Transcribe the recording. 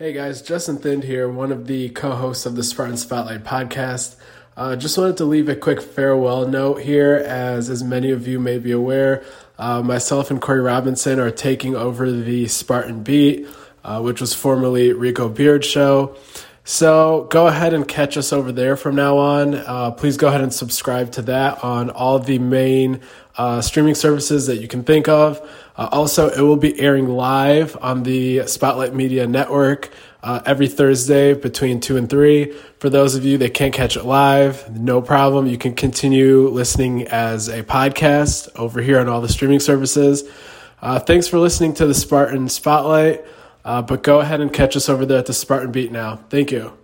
Hey guys, Justin Thind here, one of the co-hosts of the Spartan Spotlight Podcast. Just wanted to leave a quick farewell note here. As many of you may be aware, myself and Corey Robinson are taking over the Spartan Beat, which was formerly Rico Beard Show. So go ahead and catch us over there from now on. Please go ahead and subscribe to that on all the main streaming services that you can think of. Also, it will be airing live on the Spotlight Media Network every Thursday between 2 and 3. For those of you that can't catch it live, no problem. You can continue listening as a podcast over here on all the streaming services. Thanks for listening to the Spartan Spotlight. But go ahead and catch us over there at the Spartan Beat now. Thank you.